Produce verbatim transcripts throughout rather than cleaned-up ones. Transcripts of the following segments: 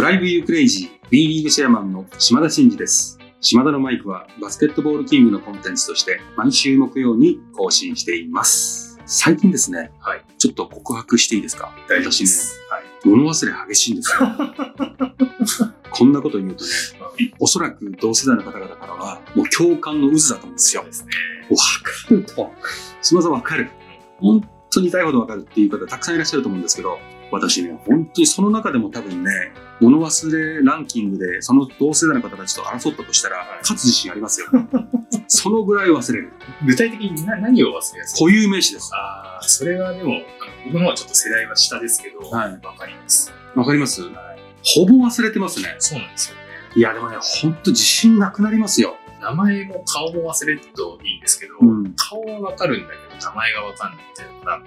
ドライブユークレイジー B リーグチェアマンの島田真嗣です。島田のマイクはバスケットボールキングのコンテンツとして毎週木曜に更新しています。最近ですね、はい、ちょっと告白していいですか？大丈夫です。私ね、はい、物忘れ激しいんですよこんなこと言うとね、おそらく同世代の方々からはもう共感の渦だと思うんですよ。分かると、島田さん分かる、本当に痛いほど分かるっていう方たくさんいらっしゃると思うんですけど、私ね、本当にその中でも多分ね、物忘れランキングでその同世代の方たちと争ったとしたら、はい、勝つ自信ありますよそのぐらい忘れる。具体的に 何, 何を忘れやすいですか？固有名詞です。ああ、それはでも、あの僕の方はちょっと世代は下ですけど、はい、分かります。分かります、はい、ほぼ忘れてますね。そうなんですよね。いや、でもね、本当自信なくなりますよ。名前も顔も忘れるといいんですけど、うん、顔は分かるんだけど名前が分かんないっていうのが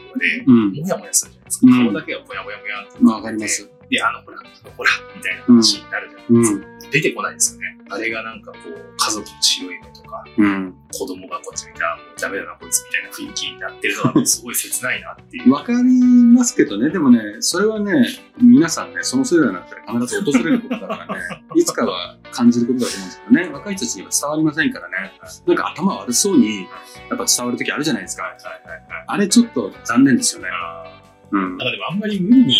で、モヤモヤするじゃないですか、うん、顔だけがモヤモヤモヤって分かります。で、あのほら、ほらみたいな話になるじゃないですか、うん、出てこないですよね。あれがなんかこう、家族の白い目とか、うん、子供がこっち見たらもうダメだなこいつみたいな雰囲気になってるのがすごい切ないなっていう分かりますけどね。でもね、それはね、皆さんね、その世代になったら必ず訪れることだからねいつかは感じることだと思うんですけどね、若い人たちには伝わりませんからね。なんか頭悪そうにやっぱ伝わる時あるじゃないですか、はいはいはいはい、あれちょっと残念ですよね。うん、なんかでもあんまり無理に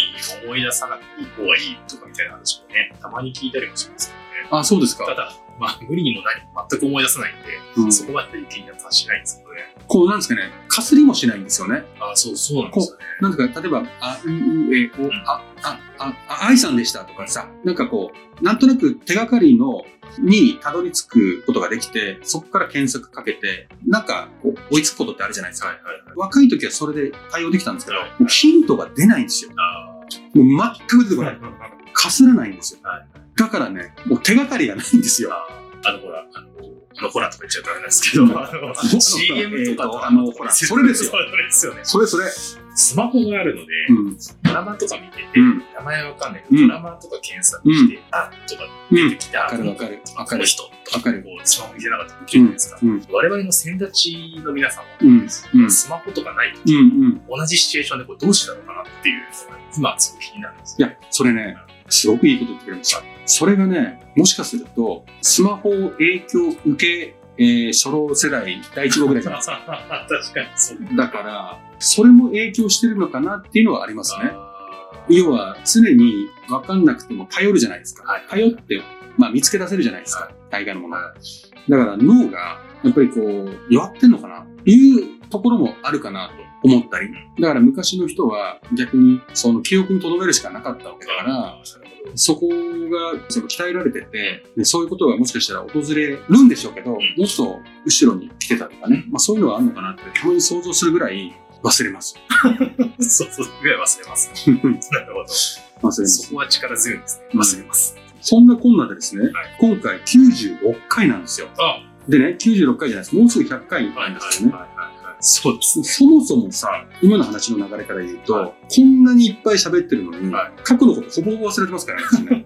思い出さない方がいいとかみたいな話もね、たまに聞いたりもしますけどね。あ、そうですか。ただ、まあ、無理にも何全く思い出さないんで、うん、そこまで気になったらしないんですけどね。こうなんですかね、かすりもしないんですよね。あ、そうそうなんですよね。なんか例えば、あ、う、え、お、あ、あ、あ、あ、愛さんでしたとかさ、うん、なんかこう、なんとなく手がかりのにたどり着くことができて、そこから検索かけて、なんか追いつくことってあるじゃないですか。はいはいはい、若い時はそれで対応できたんですけど、はいはい、ヒントが出ないんですよ。あ、もう全く出てこない。かすらないんですよ。はいはい、だからね、もう手がかりがないんですよ。あのほら、あの、あのほらとか言っちゃうとあれなんですけど、うん、シーエム とかと、えー、あのほら、それですよ。それそれ。スマホがあるので、うん、ドラマとか見てて、うん、名前わかんないけど、うん、ドラマとか検索して、うん、あとか出てきた、うん、わかるわかる、この人とか、こうスマホ見てなかったらできるじゃないですか、うんうん。我々の先立ちの皆さんは、うん、スマホとかないとき、うん、同じシチュエーションでこうどうしたのかなっていうのが今すごく気になるんですよ。いや、それね、すごくいいこと言ってくれました。それがね、もしかするとスマホを影響を受け、えー、初老世代第一号ぐらいじゃないですか確かにそうだから、それも影響してるのかなっていうのはありますね。要は常に分かんなくても頼るじゃないですか、はい、頼って、まあ、見つけ出せるじゃないですか、はい、大概のもの、はい、だから脳がやっぱりこう弱ってんのかなっていうところもあるかなと思ったり、だから昔の人は逆にその記憶に留めるしかなかったわけだから、そこが鍛えられてて、でそういうことがもしかしたら訪れるんでしょうけど、もっと後ろに来てたとかね、まあ、そういうのはあるのかなってたまに想像するぐらい忘れますそうそうぐらい忘れますなるほど、忘れます。そこは力強いですね、忘れます、うん、そんなこんなでですね、はい、今回きゅうじゅうろっかいなんですよ。ああ、でね、きゅうじゅうろっかいじゃないです。もうすぐひゃっかいなんですよね。そうですね。そもそもさ、今の話の流れから言うと、はい、こんなにいっぱい喋ってるのに、はい、過去のことほぼ忘れてますからね。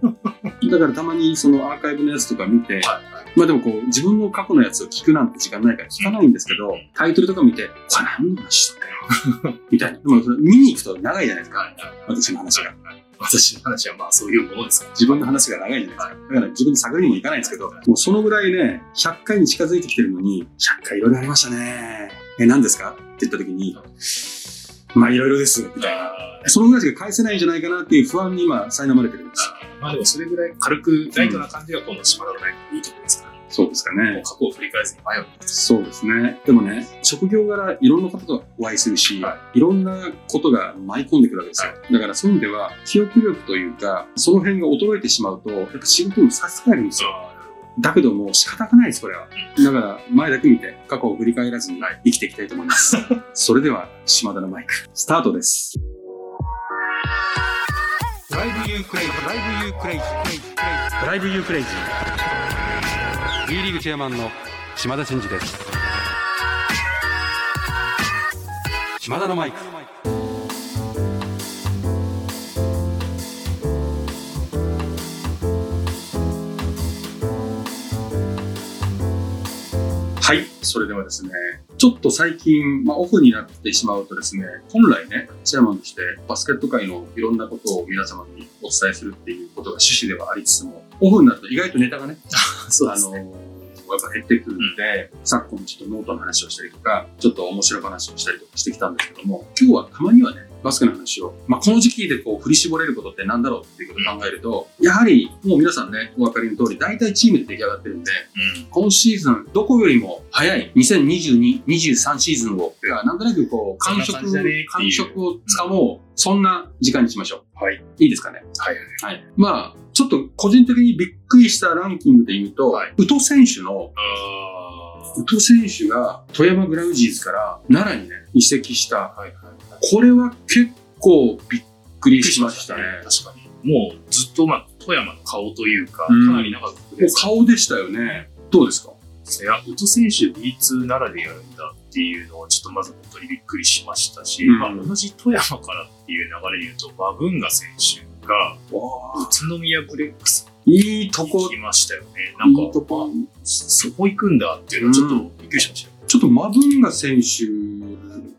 だからたまにそのアーカイブのやつとか見て、はいはい、まあでもこう自分の過去のやつを聞くなんて時間ないから聞かないんですけど、うん、タイトルとか見て、これ何の話だよみたいな。でもそれ見に行くと長いじゃないですか、はいはいはい、私の話が。はいはい、私の話はまあそういうものですから、自分の話が長いじゃないですか。だから自分で探りにもいかないんですけど、もうそのぐらいね、ひゃっかいに近づいてきてるのに、ひゃっかいいろいろありましたね。え、何ですかって言った時に、まあいろいろですみたいな、そのぐらいしか返せないんじゃないかなっていう不安に今苛まれてるんです。まあでもそれぐらい軽くライトな感じがこの島田のライトのいいところですから。そうですかね。過去を振り返ずに迷う。そうですね。でもね、職業柄いろんな方とお会いするし、はい、いろんなことが舞い込んでくるわけですよ、はい、だからそういう意味では記憶力というかその辺が衰えてしまうとやっぱ仕事に差し支えるんですよ。だけどもう仕方がないです、これは、うん、だから前だけ見て過去を振り返らずに生きていきたいと思いますそれでは島田のマイクスタートです。ドライブユークレイジー、ドライブユークレイジー、ドライブユークレイジー、B リーグチェアマンの島田真嗣です。島田のマイク。はい、それではですね、ちょっと最近、まあ、オフになってしまうとですね、本来ね、チェアマンとしてバスケット界のいろんなことを皆様にお伝えするっていうことが趣旨ではありつつも、オフになると意外とネタがね、そうですね、あのやっぱ減ってくるので、うん、昨今ちょっとノートの話をしたりとか、ちょっと面白い話をしたりとかしてきたんですけども、今日はたまにはね、バスケの話を、まあ、この時期でこう振り絞れることって何だろうっていうことを考えると、うん、やはりもう皆さんね、お分かりの通り大体チームで出来上がってるんで、うん、今シーズンどこよりも早いにせんにじゅうに、にじゅうさんシーズンを、うん、なんとなくこう感触、感触をつかもう、うん、そんな時間にしましょう。はい。いいですかね。はいはい、はい。まあちょっと個人的にびっくりしたランキングで言うと、はい、宇都選手の。宇都選手が富山グラウジーズから奈良にね移籍した、はいはいはい、これは結構びっくりしましたね。確かにもうずっと、まあ、富山の顔というか、うん、かなり長くて顔でしたよね。どうですか？いや、宇都選手 ビーツー 奈良でやるんだっていうのをちょっとまず本当にびっくりしましたし、うん、まあ、同じ富山からっていう流れで言うとバブンガ選手が宇都宮ブレックスいいとこ来ましたよね。なんかいいとこそこ行くんだっていうのはちょっとびっくりしましたよ、うん、ちょっとマブンガ選手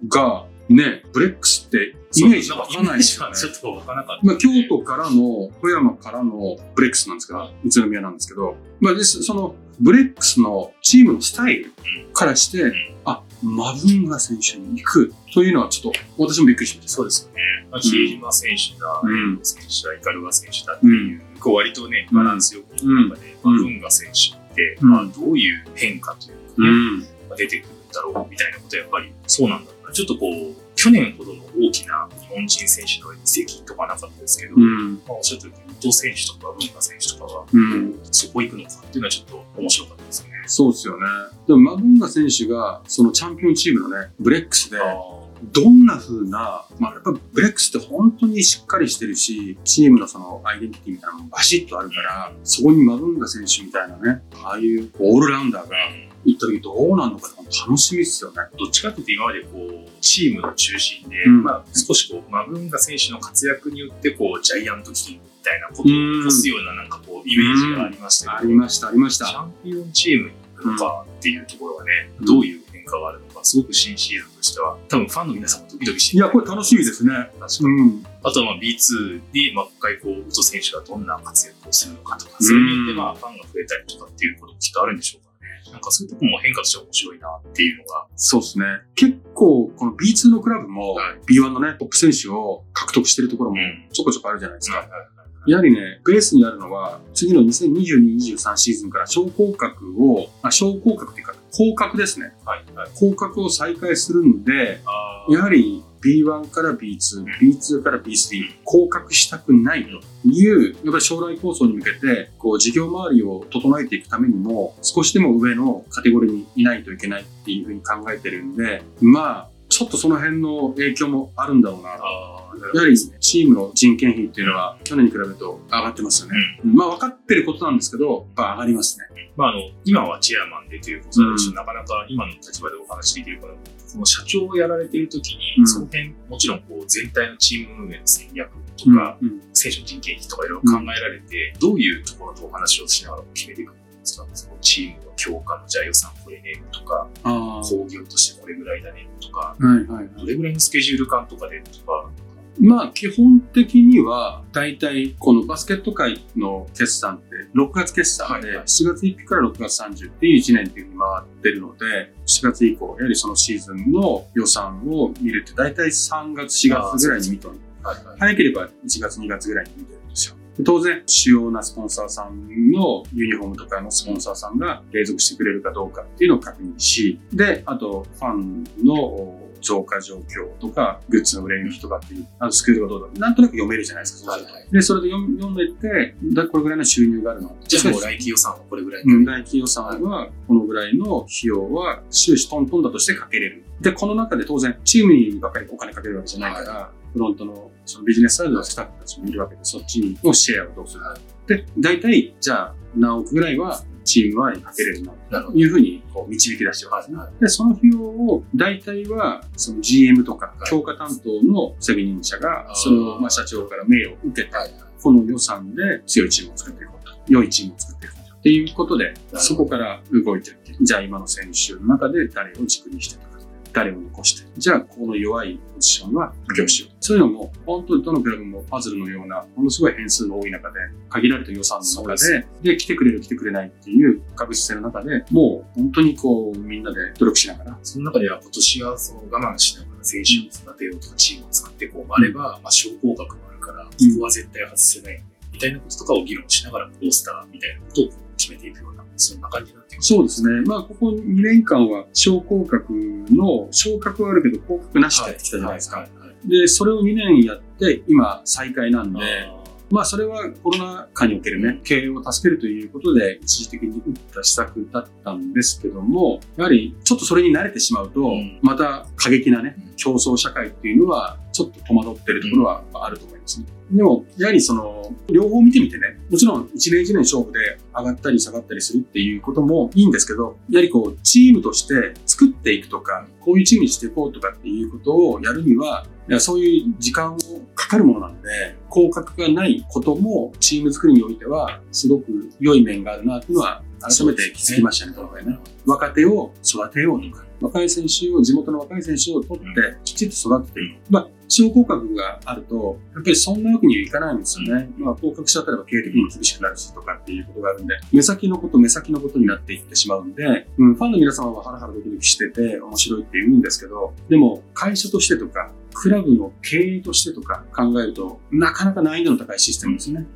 がね、ブレックスってイメージ湧かないですよね。ちょっと湧かなかった、ね。まあ、京都からの富山からのブレックスなんですけど、はい、宇都宮なんですけど、まあ、ですそのブレックスのチームのスタイルからして、うん、あ、マブンガ選手に行くというのはちょっと私もびっくりしました。そうですよね。比江島選手だ、遠藤選手だ、イカルガ選手だっていう、うん、こう割とねバランスよくの中で、うん、マブンガ選手って、うん、まあ、どういう変化というかね、うん、出てくるんだろうみたいなことはやっぱりそうなんだろうな。ちょっとこう。去年ほどの大きな日本人選手の移籍とかなかったですけど、うん、まあ、おっしゃったように伊藤選手とか文化選手とかが、うん、そこ行くのかっていうのはちょっと面白かったですね。そうですよね。でも文化選手がそのチャンピオンチームのねブレックスでどんな風な、まあ、やっぱブレックスって本当にしっかりしてるし、チームのそのアイデンティティみたいなのもバシッとあるから、うん、そこにマブンガ選手みたいなね、ああいうオールラウンダーが行った時どうなるのか楽しみですよね。どっちかっていうと今までこうチームの中心で、うん、まあ、少しこうマブンガ選手の活躍によってこうジャイアントキリングみたいなことを起こすようななんかこうイメージがありましたよね。ありましたありました。チャンピオンチームに行くのかっていうところはね、うん、どういう変化があるのかすごく新シーズンとしては多分ファンの皆さんもドキドキしていやこれ楽しみですね。確かに、うん、あとはまあ ビーツー で今回こう宇都選手がどんな活躍をするのかとか、それによってまあファンが増えたりとかっていうこともきっとあるんでしょうか。なんかそういうところも変化して面白いなっていうのが。そうですね。結構この ビーツー のクラブも ビーワン のねトップ選手を獲得してるところもちょこちょこあるじゃないですか、うん、やはりねベースになるのは次の にせんにじゅうに、にじゅうさん シーズンから昇降格をあ昇降格というか降格ですね、はいはい、降格を再開するんで、やはりビーワン から ビーツー、ビーツー から ビースリー、降格したくないという、やっぱり将来構想に向けて、こう事業周りを整えていくためにも、少しでも上のカテゴリーにいないといけないっていうふうに考えてるんで、まあ、ちょっとその辺の影響もあるんだろうな。やはりチームの人件費っていうのは去年に比べると上がってますよね、うん、まあ分かってることなんですけど、まあ、上がりますね、まあ、あの今はチェアマンでということなんですけど、うん、なかなか今の立場でお話できるから、その社長をやられているときに、うん、その辺もちろんこう全体のチーム運営の戦略とか、うんうん、選手の人件費とかいろいろ考えられて、うん、どういうところとお話をしながら決めていくのですか。そのチームの強化のじゃあ予算これねとか、興行としてこれぐらいだねとか、はいはいはい、どれぐらいのスケジュール感とかでとか、まあ基本的には大体このバスケット界の決算ってろくがつ決算でしちがつついたちからろくがつさんじゅうっていういちねんっていうふうに回ってるので、しがつ以降やはりそのシーズンの予算を見るって大体さんがつしがつぐらいに見とる、早ければいちがつにがつぐらいに見てるんですよ。当然主要なスポンサーさんのユニフォームとかのスポンサーさんが継続してくれるかどうかっていうのを確認し、であとファンの増加状況とかグッズの売れ行きとかっていう、あのスクールがどうだろうなんとなく読めるじゃないですか。 そうですね。でそれで読んでてだこれぐらいの収入があるのじゃあもう来期予算はこれぐらい、うん、来期予算はこのぐらいの費用は収支トントンだとしてかけれる。でこの中で当然チームにばかりお金かけるわけじゃないから、はい、フロント の, そのビジネスサイドのスタッフたちもいるわけで、そっちのシェアをどうするかで大体じゃあ何億ぐらいはチームはかけれるなというふうにこう導き出しておりますね。でその費用を大体はその ジーエム とか強化担当の責任者がそれをまあ社長から命を受けて、この予算で強いチームを作っていこうと、良いチームを作っていこうとっていうことで、そこから動いていって、じゃあ今の選手の中で誰を軸にしていくか。誰を残して、じゃあこの弱いポジションは補強しよう、そういうのも本当にどのクラブもパズルのようなものすごい変数の多い中で限られた予算の中 で, で, で来てくれる来てくれないっていう確実性の中でもう本当にこうみんなで努力しながら、その中では今年はその我慢しながら選手を育てようとかチームを作っていこうもあれば、まあ、昇降格もあるからここは絶対外せないみたいなこととかを議論しながらロスターみたいなことを決めていくような、そんな感じになっています。そうですね。まあここにねんかんは昇降格の昇格はあるけど降格なしってやってきたじゃないですか、はいはいはいはい、でそれをにねんやって今再開なんで、まあそれはコロナ禍におけるね、経営を助けるということで一時的に打った施策だったんですけども、やはりちょっとそれに慣れてしまうと、うん、また過激なね、競争社会っていうのはちょっと戸惑ってるところはあると思いますね。うん、でもやはりその両方見てみてね、もちろん一年一年勝負で上がったり下がったりするっていうこともいいんですけど、やはりこうチームとして作っていくとか、こういうチームにしていこうとかっていうことをやるには、そういう時間をかかるものなんで、降格がないこともチーム作りにおいてはすごく良い面があるなっていうのは改めて気づきました ね, ね, これね。若手を育てようとか、若い選手を地元の若い選手を取ってきちっと育てていく、まあ昇降格があるとやっぱりそんなわけにはいかないんですよね。まあ降格しちゃったら経営的に厳しくなるしとかっていうことがあるんで、目先のこと目先のことになっていってしまうんで、うん、ファンの皆様はハラハラドキドキしてて面白いって言うんですけど、でも会社としてとかクラブの経営としてとか考えるとなかなか難易度の高いシステムですね。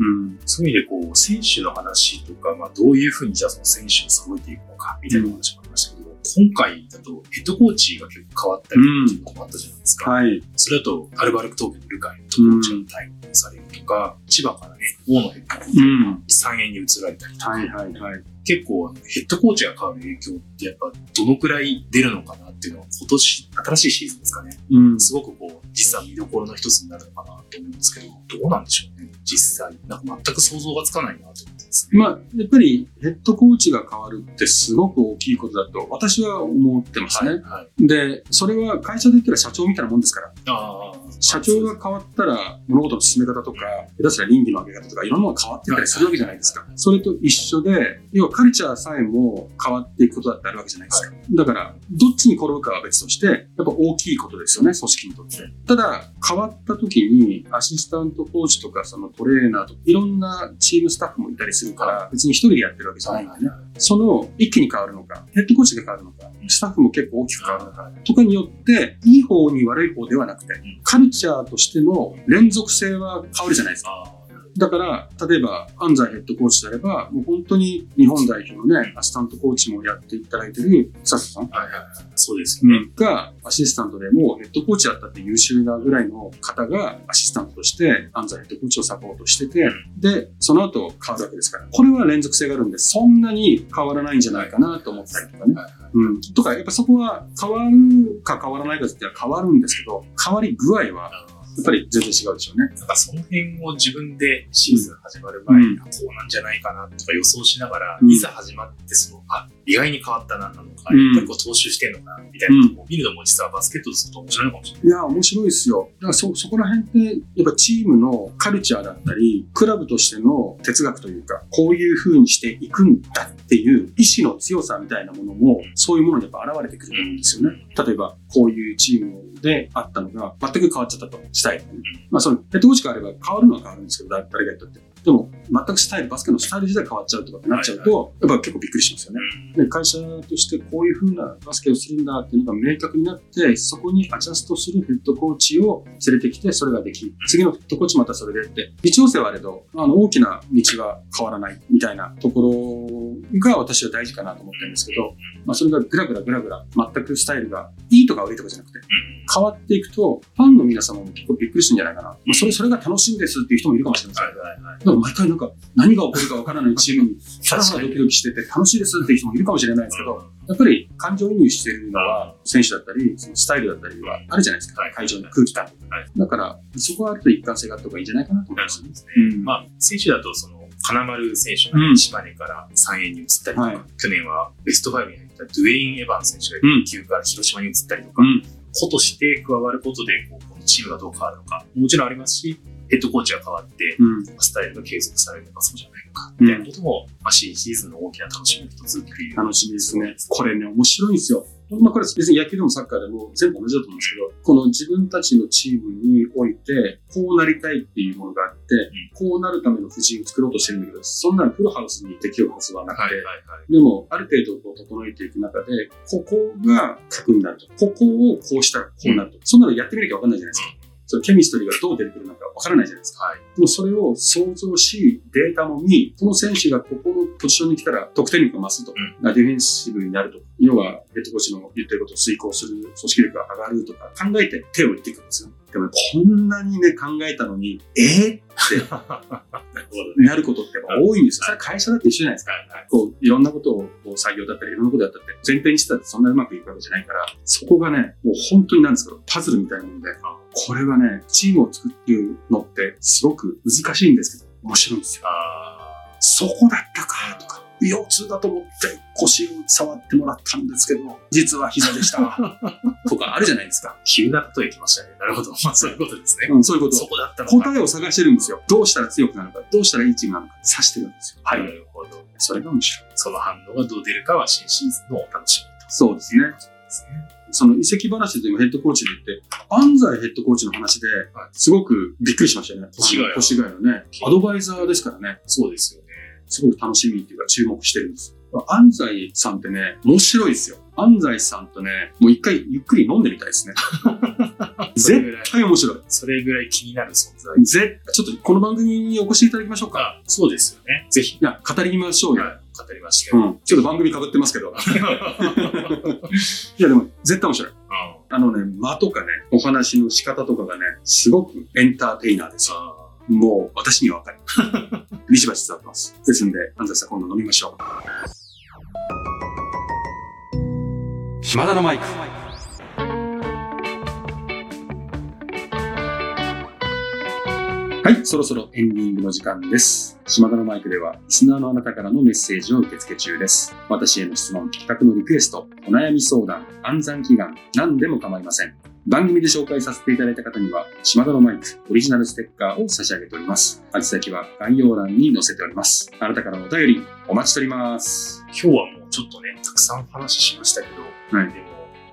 うん、そういう意味でこう選手の話とか、まあ、どういうふうにじゃあその選手を揃えていくのかみたいな話もありましたけど、うん、今回だとヘッドコーチが結構変わったりっていうのもあったじゃないですか、うんはい、それだとアルバルク東京のルカイのヘッドコーチが対応されるとか、うん、千葉からね大野ヘッドコーチが三遠に移られたりとか、はいはいはい、結構ヘッドコーチが変わる影響ってやっぱどのくらい出るのかなっていうのは今年新しいシーズンですかね、うん、すごくこう実は見どころの一つになるのかなと思うんですけど、どうなんでしょうね。実際なんか全く想像がつかないなと思ってますね。まあやっぱりヘッドコーチが変わるってすごく大きいことだと私は思ってますね、はいはい、でそれは会社で言ったら社長みたいなもんですから、あ社長が変わったら物事の進め方とか下手したら倫理の上げ方とかいろんなのが変わっていったりするわけじゃないですか、はいはい、それと一緒で要はカルチャーさえも変わっていくことだってあるわけじゃないですか、はい、だからどっちに転ぶかは別としてやっぱ大きいことですよね、組織にとって。ただ変わった時にアシスタントコーチとかそのトレーナーとかいろんなチームスタッフもいたりするから別に一人でやってるわけじゃないんでね、その一気に変わるのかヘッドコーチが変わるのかスタッフも結構大きく変わるのかとかによっていい方に悪い方ではなくてカルチャーとしての連続性は変わるじゃないですか。だから例えば安西ヘッドコーチであればもう本当に日本代表のねアシスタントコーチもやっていただいてる草津さん、はいはいはい、そうですよね、がアシスタントでもヘッドコーチだったって優秀なぐらいの方がアシスタントとして安西ヘッドコーチをサポートしてて、でその後変わるわけですから、これは連続性があるんでそんなに変わらないんじゃないかなと思ったりとかね、はいはいうん、とかやっぱそこは変わるか変わらないかって言ったら変わるんですけど、変わり具合はやっぱり全然違うでしょうね。なんかその辺を自分でシーズン始まる前にこうなんじゃないかなとか予想しながら、うん、いざ始まってそのあ意外に変わったななのか、うん、やっぱりこう踏襲してんのかなみたいなのを見るのも実はバスケットすると面白いのかもしれない。いや面白いですよ。だから そ, そこら辺ってやっぱチームのカルチャーだったりクラブとしての哲学というかこういう風にしていくんだっていう意志の強さみたいなものもそういうものにやっぱ現れてくると思うんですよね、うん、例えばこういうチームであったのが全く変わっちゃったとしたい、ねうん、まあそのヘッドコーチがあれば変わるのは変わるんですけど、誰が言ったってでも全くスタイルバスケのスタイル自体変わっちゃうとかってなっちゃうと、はいはい、やっぱ結構びっくりしますよね、うん、で会社としてこういう風なバスケをするんだっていうのが明確になってそこにアジャストするヘッドコーチを連れてきてそれができ次のヘッドコーチまたそれでって微調整はあれどあの大きな道は変わらないみたいなところが私は大事かなと思ってるんですけど、まあ、それがグラグラグラグラ全くスタイルがいいとか悪いとかじゃなくて変わっていくとファンの皆様も結構びっくりするんじゃないかな、まあ、それそれが楽しいんですっていう人もいるかもしれませんけど、はいはいはい、だから毎回なんか何が起こるかわからないチームにハラハラドキドキしてて楽しいですっていう人もいるかもしれないですけど、やっぱり感情移入してるのは選手だったりそのスタイルだったりはあるじゃないですか、はい、会場の空気感とか、はい、だからそこはあると一貫性があった方がいいんじゃないかなと思いますね、うんまあ、選手だとその金丸選手が島根から三遠に移ったりとか、うん、去年はベストファイブに入ったドゥエイン・エヴァン選手がきゅうから広島に移ったりとか、うん、個として加わることでこうこのチームがどう変わるのかもちろんありますし、ヘッドコーチが変わって、うん、スタイルが継続されるのかそうじゃないのかみたいなことも、うんまあ、新シーズンの大きな楽しみの一つっていう楽しみですね。これね面白いんですよ。まあ、これ別に野球でもサッカーでも全部同じだと思うんですけど、この自分たちのチームにおいてこうなりたいっていうものがあって、うん、こうなるための布陣を作ろうとしてるんだけど、そんなのフルハウスに適応発はなくて、はいはいはい、でもある程度こう整えていく中で、ここが核になると、ここをこうしたらこうなると、うん、そんなのやってみなきゃ分かんないじゃないですか。そのケミストリーがどう出てくるのか分からないじゃないですか、はい、でもそれを想像し、データも見、この選手がここのポジションに来たら得点力が増すと、うん、ディフェンシブになると、要はヘッドコーチの言ってることを遂行する組織力が上がるとか考えて手を打っていくんですよ。でも、ね、こんなにね考えたのにえー、ってなることって多いんですよ。それは会社だって一緒じゃないですか、はい、こういろんなことをこう作業だったりいろんなことだったり前提にしてたってそんなうまくいくわけじゃないから、そこがねもう本当になんですけどパズルみたいなもので、これはねチームを作っていうのってすごく難しいんですけど面白いんですよ。あ、そこだったかとか、腰痛だと思って腰を触ってもらったんですけど実は膝でしたとかあるじゃないですか。急なことへ来ましたね。なるほど、まあ、そういうことですね、うん、そういうこと。そこだったのか、答えを探してるんですよ。どうしたら強くなるか、どうしたらいいチームなのか指してるんですよ。はい、なるほど。それが面白い。その反応がどう出るかは新シーズンのお楽しみと。そうですね、その移籍話で今ヘッドコーチで言って安西ヘッドコーチの話ですごくびっくりしましたよね。越谷のねアドバイザーですからね。そうですよね。すごく楽しみっていうか注目してるんです。安西さんってね面白いですよ。安西さんとねもう一回ゆっくり飲んでみたいですね絶対面白い。それぐらい気になる存在。ぜちょっとこの番組にお越しいただきましょうか。そうですよね。ぜひいや語りましょうよ、はい、語りましたよ、うん、ちょっと番組被ってますけどいやでも絶対面白い、うん、あのね間とかねお話の仕方とかがねすごくエンターテイナーですよ。もう私には分かるビシバシ伝わってますですので、安西さん今度飲みましょう。島田のマイク。はい、そろそろエンディングの時間です。島田のマイクではリスナーのあなたからのメッセージを受け付け中です。私への質問、企画のリクエスト、お悩み相談、暗算祈願、何でも構いません。番組で紹介させていただいた方には島田のマイクオリジナルステッカーを差し上げております。宛先は概要欄に載せております。あなたからのお便りお待ちしております。今日はもうちょっとねたくさん話しましたけど、はい、でも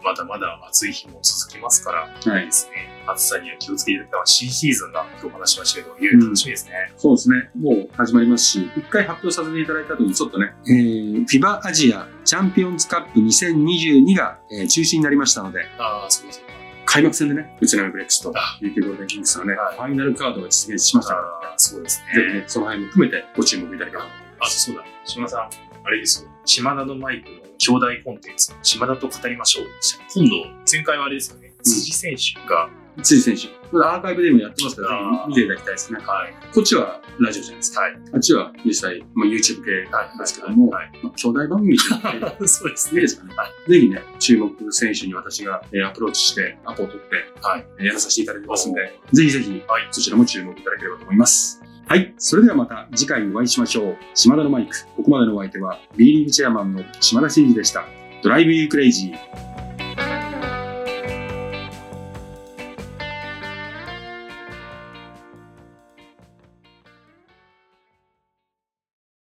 まだまだ暑い日も続きますから、はい、いいですね。暑さには気をつけていただいた新シーズンが今日話しましたけど、いろいろ楽しみですね、うん、そうですね。もう始まりますし、一回発表させていただいた後にちょっとね、えー、フィバ Asia チャンピオンズカップにせんにじゅうにが、えー、中止になりましたので、ああそうですね、開幕戦でね、宇都宮ブレックスと琉球ゴールデンキングスのね、ファイナルカードが実現しましたから、そうですね。ぜひね、その辺も含めてご注目いただければ。あ、そうだ。島田さん、あれですよ。島田のマイクの兄弟コンテンツ、島田と語りましょう。今度、前回はあれですよね。辻選手が、うん、辻選手。アーカイブでもやってますから、見ていただきたいですね。はい、こっちはラジオじゃないですか。はい、あっちは実際、まあ、YouTube 系ですけども、はいはいはい、まあ、兄弟番組ってそうですね。いいですかね、はい。ぜひね、注目選手に私がアプローチして、アポを取って、はい、やらさせていただきますので、ぜひぜひ、はい、そちらも注目いただければと思います。はい。それではまた次回お会いしましょう。島田のマイク。ここまでのお相手は、B リーグチェアマンの島田真二でした。ドライブユークレイジー。